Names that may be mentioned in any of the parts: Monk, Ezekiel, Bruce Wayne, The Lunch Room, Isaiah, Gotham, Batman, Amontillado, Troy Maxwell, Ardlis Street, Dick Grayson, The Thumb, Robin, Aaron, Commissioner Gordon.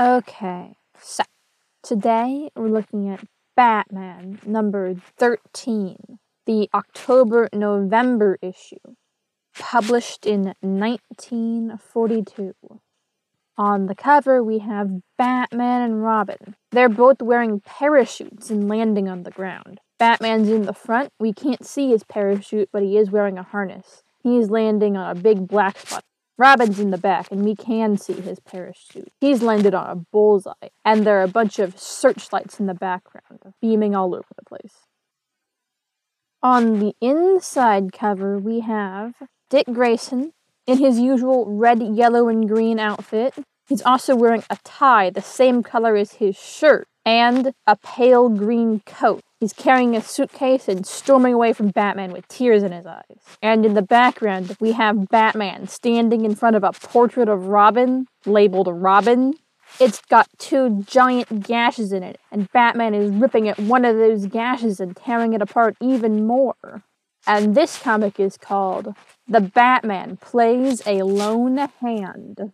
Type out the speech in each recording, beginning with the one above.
Okay, so today we're looking at Batman number 13, the October-November issue, published in 1942. On the cover we have Batman and Robin. They're both wearing parachutes and landing on the ground. Batman's in the front, we can't see his parachute, but he is wearing a harness. He's landing on a big black spot. Robin's in the back, and we can see his parachute. He's landed on a bullseye, and there are a bunch of searchlights in the background, beaming all over the place. On the inside cover, we have Dick Grayson in his usual red, yellow, and green outfit. He's also wearing a tie, the same color as his shirt, and a pale green coat. He's carrying a suitcase and storming away from Batman with tears in his eyes. And in the background, we have Batman standing in front of a portrait of Robin, labeled Robin. It's got two giant gashes in it, and Batman is ripping at one of those gashes and tearing it apart even more. And this comic is called The Batman Plays a Lone Hand.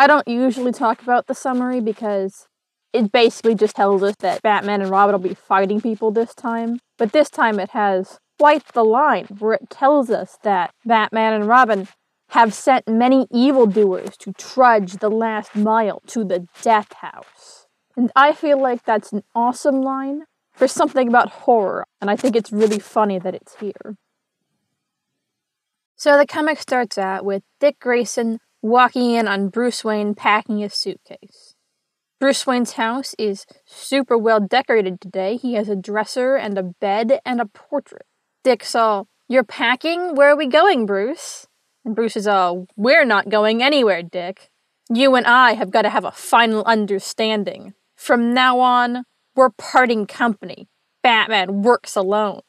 I don't usually talk about the summary because it basically just tells us that Batman and Robin will be fighting people this time. But this time it has quite the line where it tells us that Batman and Robin have sent many evildoers to trudge the last mile to the Death House. And I feel like that's an awesome line for something about horror, and I think it's really funny that it's here. So the comic starts out with Dick Grayson walking in on Bruce Wayne packing his suitcase. Bruce Wayne's house is super well decorated today. He has a dresser and a bed and a portrait. Dick's all, "You're packing? Where are we going, Bruce?" And Bruce is all, "We're not going anywhere, Dick. You and I have got to have a final understanding. From now on, we're parting company. Batman works alone."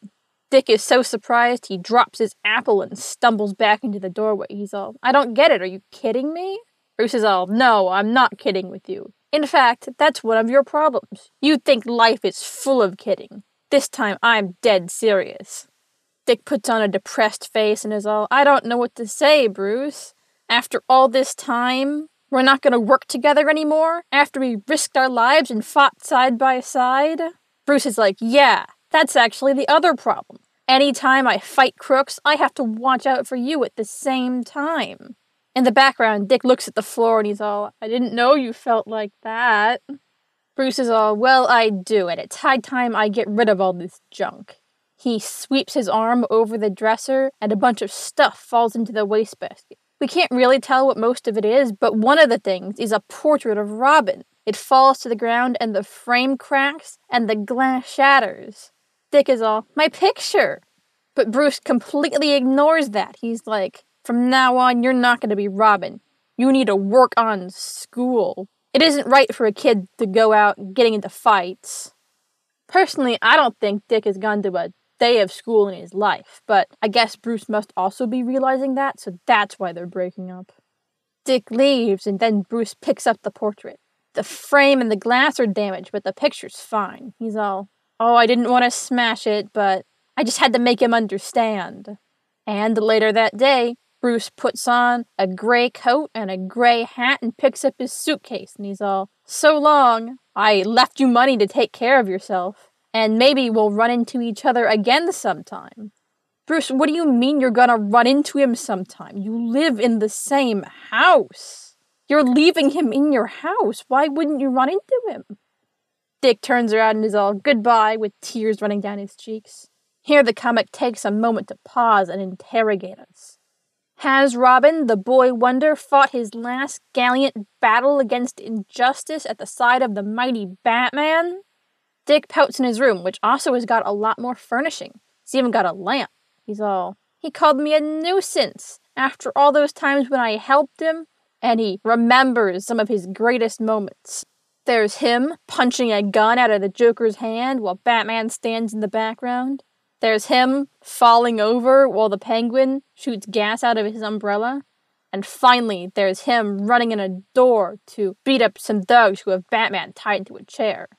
Dick is so surprised he drops his apple and stumbles back into the doorway. He's all, "I don't get it. Are you kidding me?" Bruce is all, "No, I'm not kidding with you. In fact, that's one of your problems. You think life is full of kidding. This time I'm dead serious." Dick puts on a depressed face and is all, "I don't know what to say, Bruce. After all this time, we're not going to work together anymore? After we risked our lives and fought side by side?" Bruce is like, "Yeah, that's actually the other problem. Anytime I fight crooks, I have to watch out for you at the same time." In the background, Dick looks at the floor and he's all, "I didn't know you felt like that." Bruce is all, "Well, I do, and it's high time I get rid of all this junk." He sweeps his arm over the dresser, and a bunch of stuff falls into the wastebasket. We can't really tell what most of it is, but one of the things is a portrait of Robin. It falls to the ground, and the frame cracks, and the glass shatters. Dick is all, "My picture!" But Bruce completely ignores that. He's like, "From now on, you're not going to be Robin. You need to work on school. It isn't right for a kid to go out getting into fights." Personally, I don't think Dick has gone to a day of school in his life, but I guess Bruce must also be realizing that, so that's why they're breaking up. Dick leaves, and then Bruce picks up the portrait. The frame and the glass are damaged, but the picture's fine. He's all, "Oh, I didn't want to smash it, but I just had to make him understand." And later that day, Bruce puts on a gray coat and a gray hat and picks up his suitcase, and he's all, "So long. I left you money to take care of yourself, and maybe we'll run into each other again sometime." "Bruce, what do you mean you're gonna run into him sometime? You live in the same house. You're leaving him in your house. Why wouldn't you run into him?" Dick turns around and is all, "Goodbye," with tears running down his cheeks. Here the comic takes a moment to pause and interrogate us. Has Robin, the boy wonder, fought his last gallant battle against injustice at the side of the mighty Batman? Dick pouts in his room, which also has got a lot more furnishing. He's even got a lamp. He's all, "He called me a nuisance after all those times when I helped him," and he remembers some of his greatest moments. There's him punching a gun out of the Joker's hand while Batman stands in the background. There's him falling over while the Penguin shoots gas out of his umbrella. And finally, there's him running in a door to beat up some thugs who have Batman tied to a chair.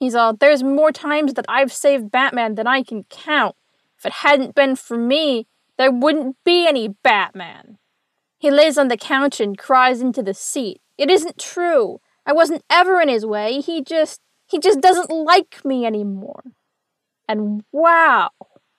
He's all, "There's more times that I've saved Batman than I can count. If it hadn't been for me, there wouldn't be any Batman." He lays on the couch and cries into the seat. "It isn't true. I wasn't ever in his way. He just doesn't like me anymore. And wow,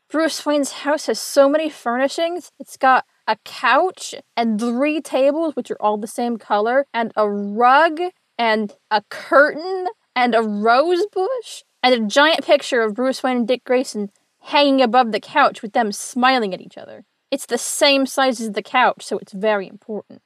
Bruce Wayne's house has so many furnishings. It's got a couch and 3 tables, which are all the same color, and a rug and a curtain and a rose bush and a giant picture of Bruce Wayne and Dick Grayson hanging above the couch with them smiling at each other. It's the same size as the couch, so it's very important.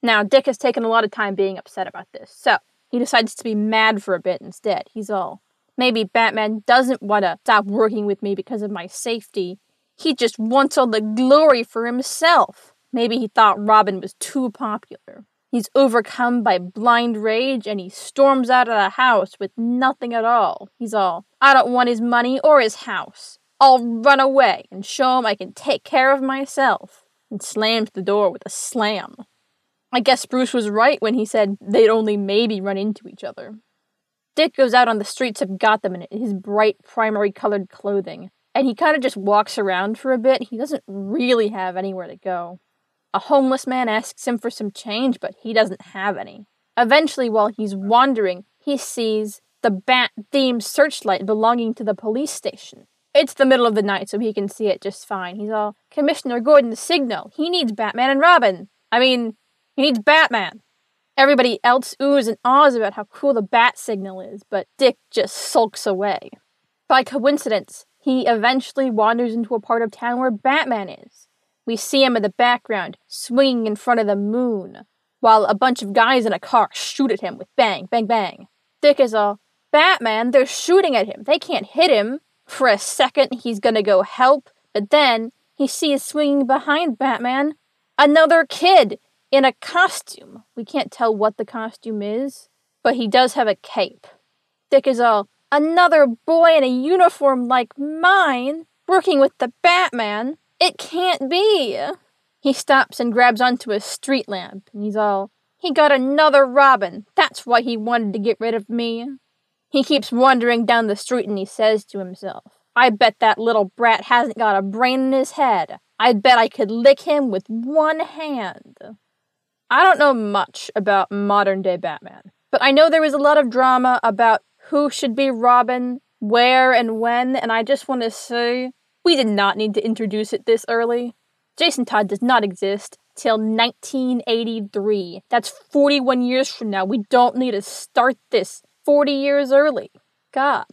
Now, Dick has taken a lot of time being upset about this, so he decides to be mad for a bit instead. He's all, maybe Batman doesn't want to stop working with me because of my safety. He just wants all the glory for himself. Maybe he thought Robin was too popular. He's overcome by blind rage, and he storms out of the house with nothing at all. He's all, I don't want his money or his house. I'll run away and show him I can take care of myself. And slams the door with a slam. I guess Bruce was right when he said they'd only maybe run into each other. Dick goes out on the streets of Gotham in his bright primary-colored clothing, and he kind of just walks around for a bit. He doesn't really have anywhere to go. A homeless man asks him for some change, but he doesn't have any. Eventually, while he's wandering, he sees the bat-themed searchlight belonging to the police station. It's the middle of the night, so he can see it just fine. He's all, Commissioner Gordon's signal. He needs Batman and Robin. I mean, he needs Batman. Everybody else oohs and ahs about how cool the bat signal is, but Dick just sulks away. By coincidence, he eventually wanders into a part of town where Batman is. We see him in the background, swinging in front of the moon, while a bunch of guys in a car shoot at him with bang, bang, bang. Dick is all, Batman, they're shooting at him. They can't hit him. For a second, he's gonna go help, but then he sees swinging behind Batman another kid in a costume. We can't tell what the costume is, but he does have a cape. Dick is all, another boy in a uniform like mine, working with the Batman. It can't be. He stops and grabs onto a street lamp, and he's all, he got another Robin. That's why he wanted to get rid of me. He keeps wandering down the street, and he says to himself, I bet that little brat hasn't got a brain in his head. I bet I could lick him with one hand. I don't know much about modern-day Batman, but I know there was a lot of drama about who should be Robin, where and when, and I just want to say, we did not need to introduce it this early. Jason Todd does not exist till 1983. That's 41 years from now. We don't need to start this 40 years early. God.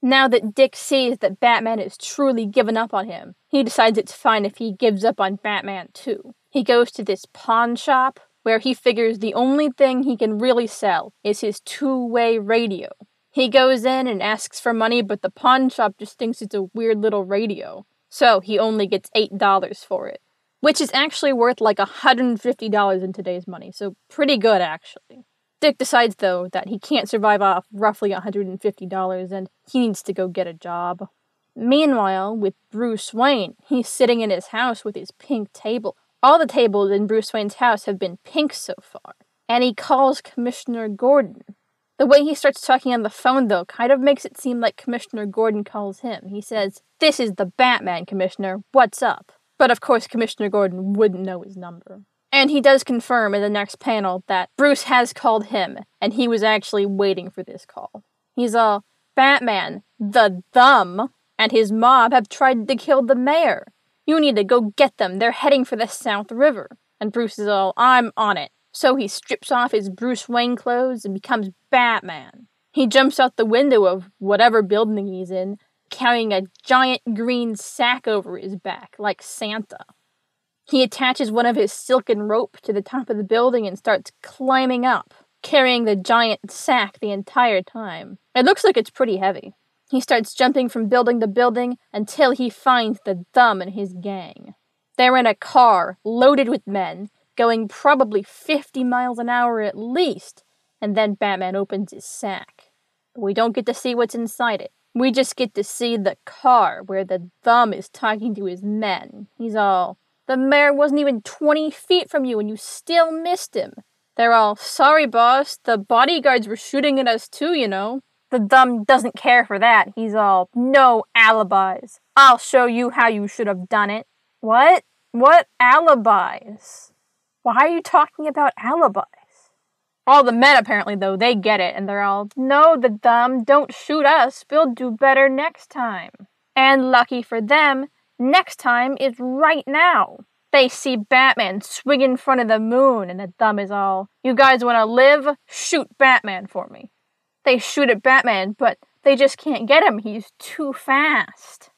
Now that Dick sees that Batman has truly given up on him, he decides it's fine if he gives up on Batman too. He goes to this pawn shop where he figures the only thing he can really sell is his two-way radio. He goes in and asks for money, but the pawn shop just thinks it's a weird little radio. So he only gets $8 for it, which is actually worth like $150 in today's money, so pretty good actually. Dick decides, though, that he can't survive off roughly $150 and he needs to go get a job. Meanwhile, with Bruce Wayne, he's sitting in his house with his pink table. All the tables in Bruce Wayne's house have been pink so far, and he calls Commissioner Gordon. The way he starts talking on the phone, though, kind of makes it seem like Commissioner Gordon calls him. He says, this is the Batman, Commissioner. What's up? But of course, Commissioner Gordon wouldn't know his number. And he does confirm in the next panel that Bruce has called him, and he was actually waiting for this call. He's all, Batman, the Thumb, and his mob have tried to kill the mayor. You need to go get them. They're heading for the South River. And Bruce is all, I'm on it. So he strips off his Bruce Wayne clothes and becomes Batman. He jumps out the window of whatever building he's in, carrying a giant green sack over his back, like Santa. He attaches one of his silken rope to the top of the building and starts climbing up, carrying the giant sack the entire time. It looks like it's pretty heavy. He starts jumping from building to building until he finds the Thumb and his gang. They're in a car, loaded with men, going probably 50 miles an hour at least, and then Batman opens his sack. But we don't get to see what's inside it. We just get to see the car where the Thumb is talking to his men. He's all, the mayor wasn't even 20 feet from you and you still missed him. They're all, sorry boss, the bodyguards were shooting at us too, you know. The Thumb doesn't care for that. He's all, no alibis. I'll show you how you should have done it. What? What alibis? Why are you talking about alibis? All the men, apparently, though, they get it, and they're all, "No, the Thumb, don't shoot us. We'll do better next time." And lucky for them, next time is right now. They see Batman swing in front of the moon, and the Thumb is all, "You guys want to live? Shoot Batman for me." They shoot at Batman, but they just can't get him. He's too fast.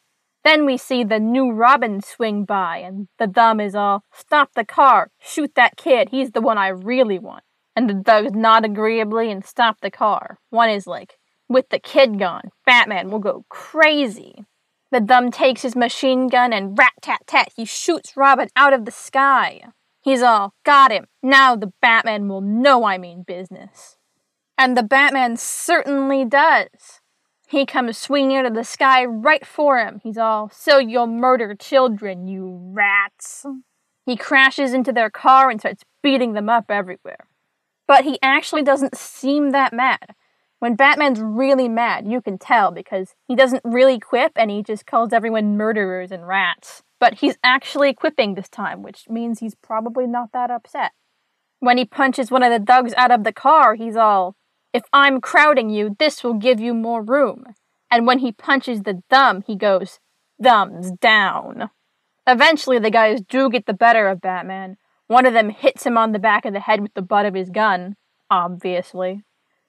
Then we see the new Robin swing by, and the Thumb is all, "Stop the car. Shoot that kid. He's the one I really want." And the thugs nod agreeably and stop the car. One is like, "With the kid gone, Batman will go crazy." The Thumb takes his machine gun and rat-tat-tat, he shoots Robin out of the sky. He's all, "Got him. Now the Batman will know I mean business." And the Batman certainly does. He comes swinging out of the sky right for him. He's all, "So you'll murder children, you rats." He crashes into their car and starts beating them up everywhere. But he actually doesn't seem that mad. When Batman's really mad, you can tell, because he doesn't really quip and he just calls everyone murderers and rats. But he's actually quipping this time, which means he's probably not that upset. When he punches one of the thugs out of the car, he's all, "If I'm crowding you, this will give you more room." And when he punches the Thumb, he goes, "Thumbs down." Eventually, the guys do get the better of Batman. One of them hits him on the back of the head with the butt of his gun, obviously.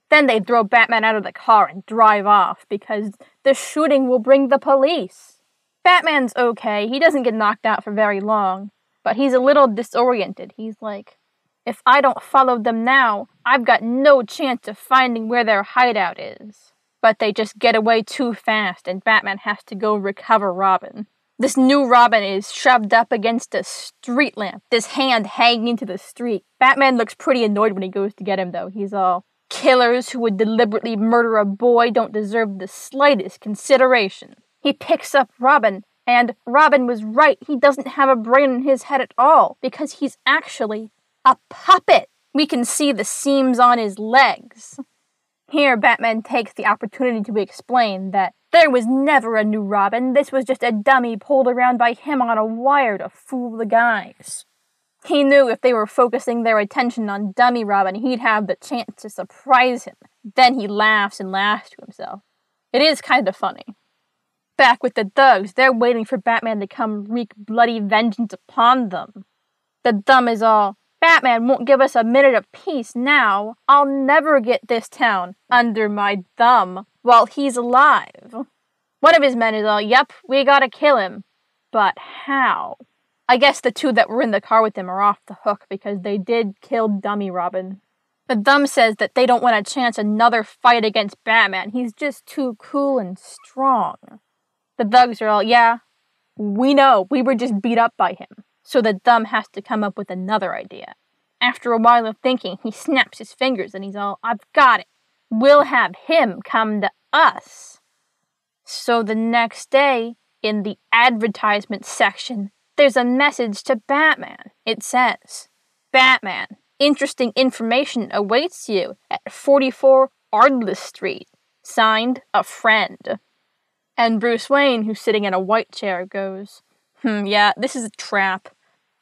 Then they throw Batman out of the car and drive off, because the shooting will bring the police. Batman's okay, he doesn't get knocked out for very long, but he's a little disoriented. He's like, "If I don't follow them now, I've got no chance of finding where their hideout is." But they just get away too fast, and Batman has to go recover Robin. This new Robin is shoved up against a street lamp, this hand hanging to the street. Batman looks pretty annoyed when he goes to get him, though. He's all, "Killers who would deliberately murder a boy don't deserve the slightest consideration." He picks up Robin, and Robin was right. He doesn't have a brain in his head at all, because he's actually a puppet. We can see the seams on his legs. Here, Batman takes the opportunity to explain that there was never a new Robin, this was just a dummy pulled around by him on a wire to fool the guys. He knew if they were focusing their attention on dummy Robin, he'd have the chance to surprise him. Then he laughs and laughs to himself. It is kind of funny. Back with the thugs, they're waiting for Batman to come wreak bloody vengeance upon them. The Thumb is all, "Batman won't give us a minute of peace now. I'll never get this town under my thumb while he's alive." One of his men is all, "Yep, we gotta kill him." But how? I guess the two that were in the car with him are off the hook, because they did kill dummy Robin. The Thumb says that they don't want to chance another fight against Batman. He's just too cool and strong. The thugs are all, "Yeah, we know. We were just beat up by him." So the Thumb has to come up with another idea. After a while of thinking, he snaps his fingers and he's all, "I've got it. We'll have him come to us." So the next day, in the advertisement section, there's a message to Batman. It says, "Batman, interesting information awaits you at 44 Ardlis Street. Signed, a friend." And Bruce Wayne, who's sitting in a white chair, goes, "Yeah, this is a trap.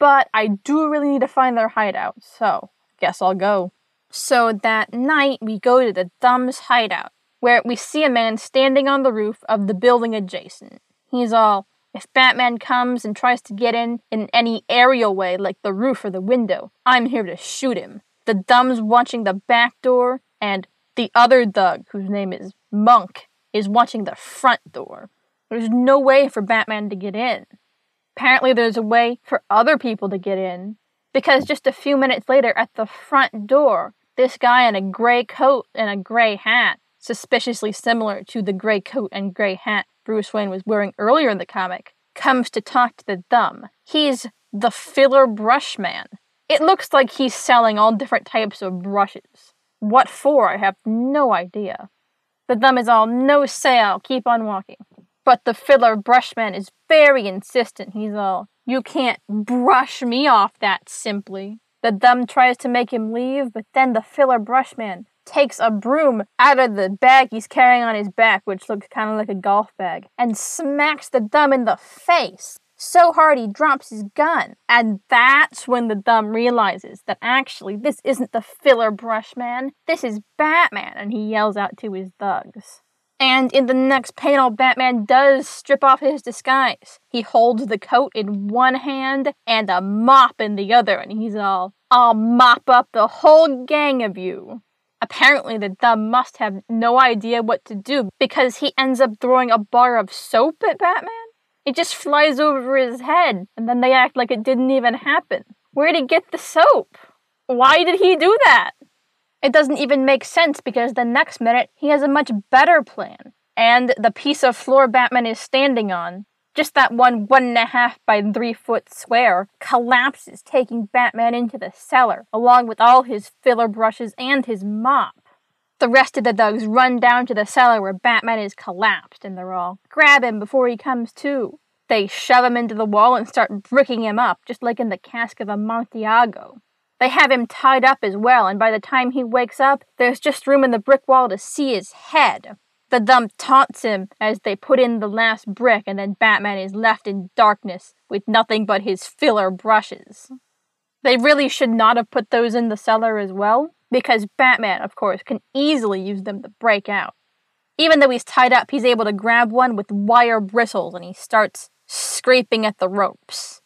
But I do really need to find their hideout, so guess I'll go." So that night, we go to the Thumb's hideout, where we see a man standing on the roof of the building adjacent. He's all, "If Batman comes and tries to get in any aerial way, like the roof or the window, I'm here to shoot him." The Thumb's watching the back door, and the other thug, whose name is Monk, is watching the front door. There's no way for Batman to get in. Apparently there's a way for other people to get in, because just a few minutes later at the front door, this guy in a gray coat and a gray hat, suspiciously similar to the gray coat and gray hat Bruce Wayne was wearing earlier in the comic, comes to talk to the Thumb. He's the filler brush man. It looks like he's selling all different types of brushes. What for, I have no idea. The Thumb is all, "No sale, keep on walking." But the filler brush man is very insistent. He's all, "You can't brush me off that simply." The Thumb tries to make him leave, but then the filler brush man takes a broom out of the bag he's carrying on his back, which looks kind of like a golf bag, and smacks the Thumb in the face. so hard he drops his gun. And that's when the Thumb realizes that actually this isn't the filler brush man, this is Batman, and he yells out to his thugs. And in the next panel, Batman does strip off his disguise. He holds the coat in one hand and a mop in the other, and he's all, "I'll mop up the whole gang of you." Apparently, the Thumb must have no idea what to do, because he ends up throwing a bar of soap at Batman. It just flies over his head, and then they act like it didn't even happen. Where did he get the soap? Why did he do that? It doesn't even make sense, because the next minute, he has a much better plan. And the piece of floor Batman is standing on, just that 1.5 by 3 foot square, collapses, taking Batman into the cellar, along with all his filler brushes and his mop. The rest of the thugs run down to the cellar where Batman is collapsed, and they're all, "Grab him before he comes to." They shove him into the wall and start bricking him up, just like in the Cask of Amontillado. They have him tied up as well, and by the time he wakes up, there's just room in the brick wall to see his head. The Thumb taunts him as they put in the last brick, and then Batman is left in darkness with nothing but his filler brushes. They really should not have put those in the cellar as well, because Batman, of course, can easily use them to break out. Even though he's tied up, he's able to grab one with wire bristles, and he starts scraping at the ropes.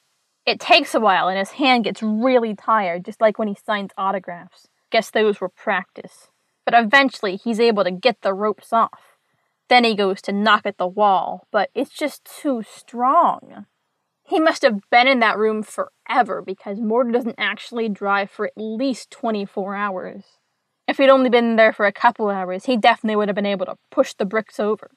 It takes a while, and his hand gets really tired, just like when he signs autographs. Guess those were practice. But eventually, he's able to get the ropes off. Then he goes to knock at the wall, but it's just too strong. He must have been in that room forever, because mortar doesn't actually dry for at least 24 hours. If he'd only been there for a couple hours, he definitely would have been able to push the bricks over.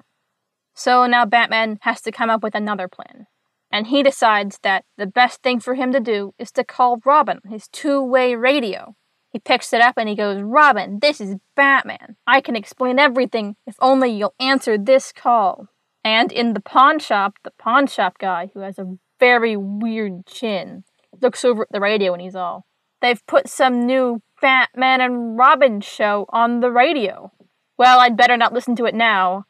So now Batman has to come up with another plan. And he decides that the best thing for him to do is to call Robin, his two-way radio. He picks it up and he goes, "Robin, this is Batman. I can explain everything if only you'll answer this call." And in the pawn shop guy, who has a very weird chin, looks over at the radio and he's all, "They've put some new Batman and Robin show on the radio. Well, I'd better not listen to it now.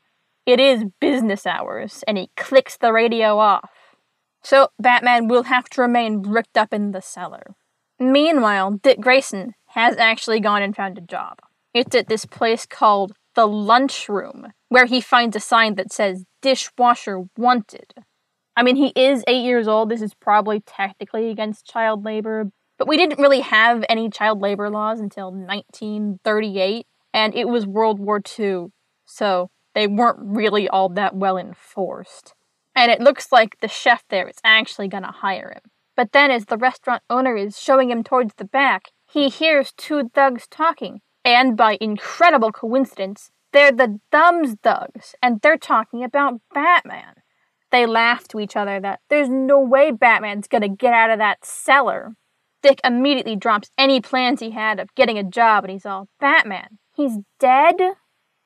It is business hours," and he clicks the radio off. So Batman will have to remain bricked up in the cellar. Meanwhile, Dick Grayson has actually gone and found a job. It's at this place called The Lunch Room, where he finds a sign that says, "Dishwasher Wanted." I mean, he is 8 years old. This is probably technically against child labor, but we didn't really have any child labor laws until 1938, and it was World War II, so they weren't really all that well enforced. And it looks like the chef there is actually going to hire him. But then as the restaurant owner is showing him towards the back, he hears two thugs talking. And by incredible coincidence, they're the Thumb's thugs, and they're talking about Batman. They laugh to each other that there's no way Batman's going to get out of that cellar. Dick immediately drops any plans he had of getting a job, and he's all, "Batman, he's dead?"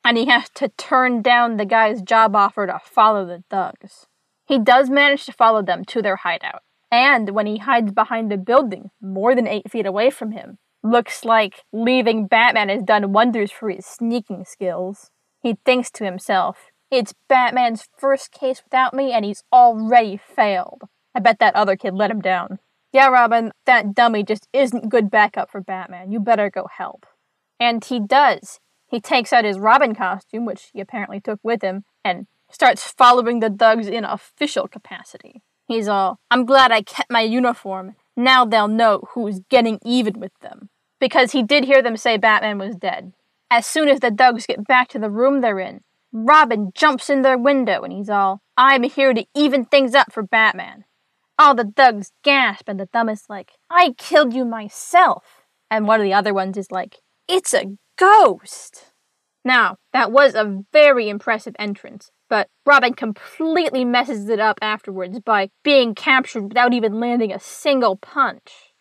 And he has to turn down the guy's job offer to follow the thugs. He does manage to follow them to their hideout, and when he hides behind a building more than 8 feet away from him, looks like leaving Batman has done wonders for his sneaking skills. He thinks to himself, "It's Batman's first case without me, and he's already failed. I bet that other kid let him down. Yeah, Robin, that dummy just isn't good backup for Batman. You better go help." And he does. He takes out his Robin costume, which he apparently took with him, and starts following the thugs in official capacity. He's all, "I'm glad I kept my uniform. Now they'll know who's getting even with them." Because he did hear them say Batman was dead. As soon as the thugs get back to the room they're in, Robin jumps in their window and he's all, "I'm here to even things up for Batman." All the thugs gasp and the Thumb is like, "I killed you myself." And one of the other ones is like, "It's a ghost." Now, that was a very impressive entrance. But Robin completely messes it up afterwards by being captured without even landing a single punch.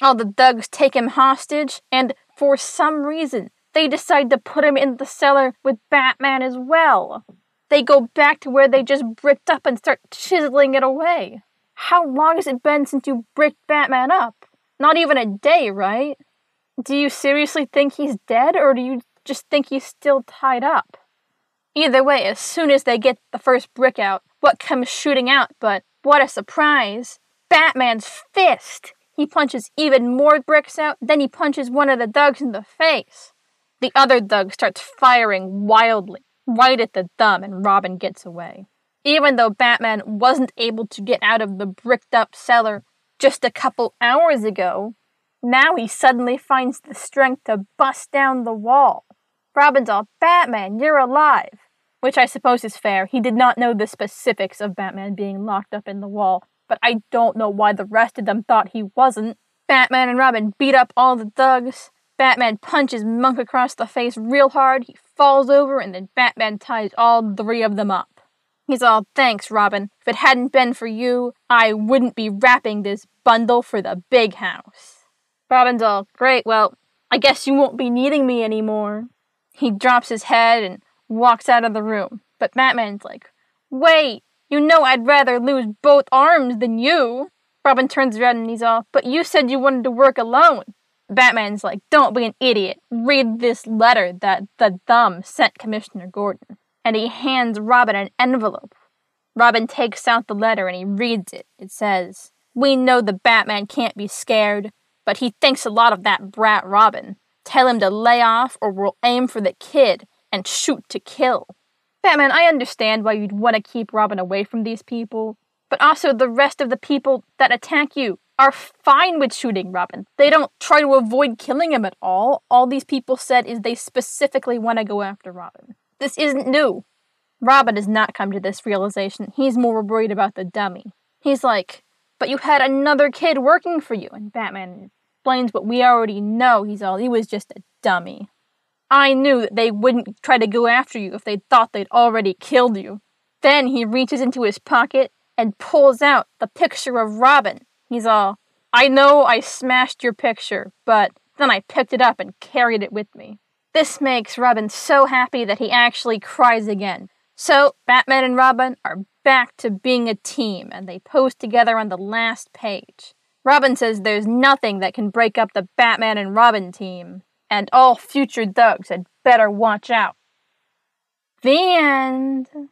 All the thugs take him hostage, and for some reason, they decide to put him in the cellar with Batman as well. They go back to where they just bricked up and start chiseling it away. How long has it been since you bricked Batman up? Not even a day, right? Do you seriously think he's dead, or do you just think he's still tied up? Either way, as soon as they get the first brick out, what comes shooting out but What a surprise! Batman's fist! He punches even more bricks out, then he punches one of the thugs in the face. The other thug starts firing wildly, right at the Thumb, and Robin gets away. Even though Batman wasn't able to get out of the bricked-up cellar just a couple hours ago, now he suddenly finds the strength to bust down the wall. Robin's all, "Batman, you're alive!" Which I suppose is fair. He did not know the specifics of Batman being locked up in the wall, but I don't know why the rest of them thought he wasn't. Batman and Robin beat up all the thugs. Batman punches Monk across the face real hard, he falls over, and then Batman ties all three of them up. He's all, "Thanks, Robin. If it hadn't been for you, I wouldn't be wrapping this bundle for the big house." Robin's all, "Great, well, I guess you won't be needing me anymore." He drops his head and walks out of the room, but Batman's like, "Wait, you know I'd rather lose both arms than you." Robin turns around and he's all, "But you said you wanted to work alone." Batman's like, "Don't be an idiot. Read this letter that the Thumb sent Commissioner Gordon." And he hands Robin an envelope. Robin takes out the letter and he reads it. It says, "We know the Batman can't be scared, but he thinks a lot of that brat Robin. Tell him to lay off or we'll aim for the kid and shoot to kill." Batman, I understand why you'd want to keep Robin away from these people, but also the rest of the people that attack you are fine with shooting Robin. They don't try to avoid killing him at all. All these people said is they specifically want to go after Robin. This isn't new. Robin has not come to this realization. He's more worried about the dummy. He's like, "But you had another kid working for you." And Batman explains what we already know. He's all, "He was just a dummy. I knew that they wouldn't try to go after you if they thought they'd already killed you." Then he reaches into his pocket and pulls out the picture of Robin. He's all, "I know I smashed your picture, but then I picked it up and carried it with me." This makes Robin so happy that he actually cries again. So Batman and Robin are back to being a team, and they pose together on the last page. Robin says there's nothing that can break up the Batman and Robin team, and all future thugs had better watch out. The end.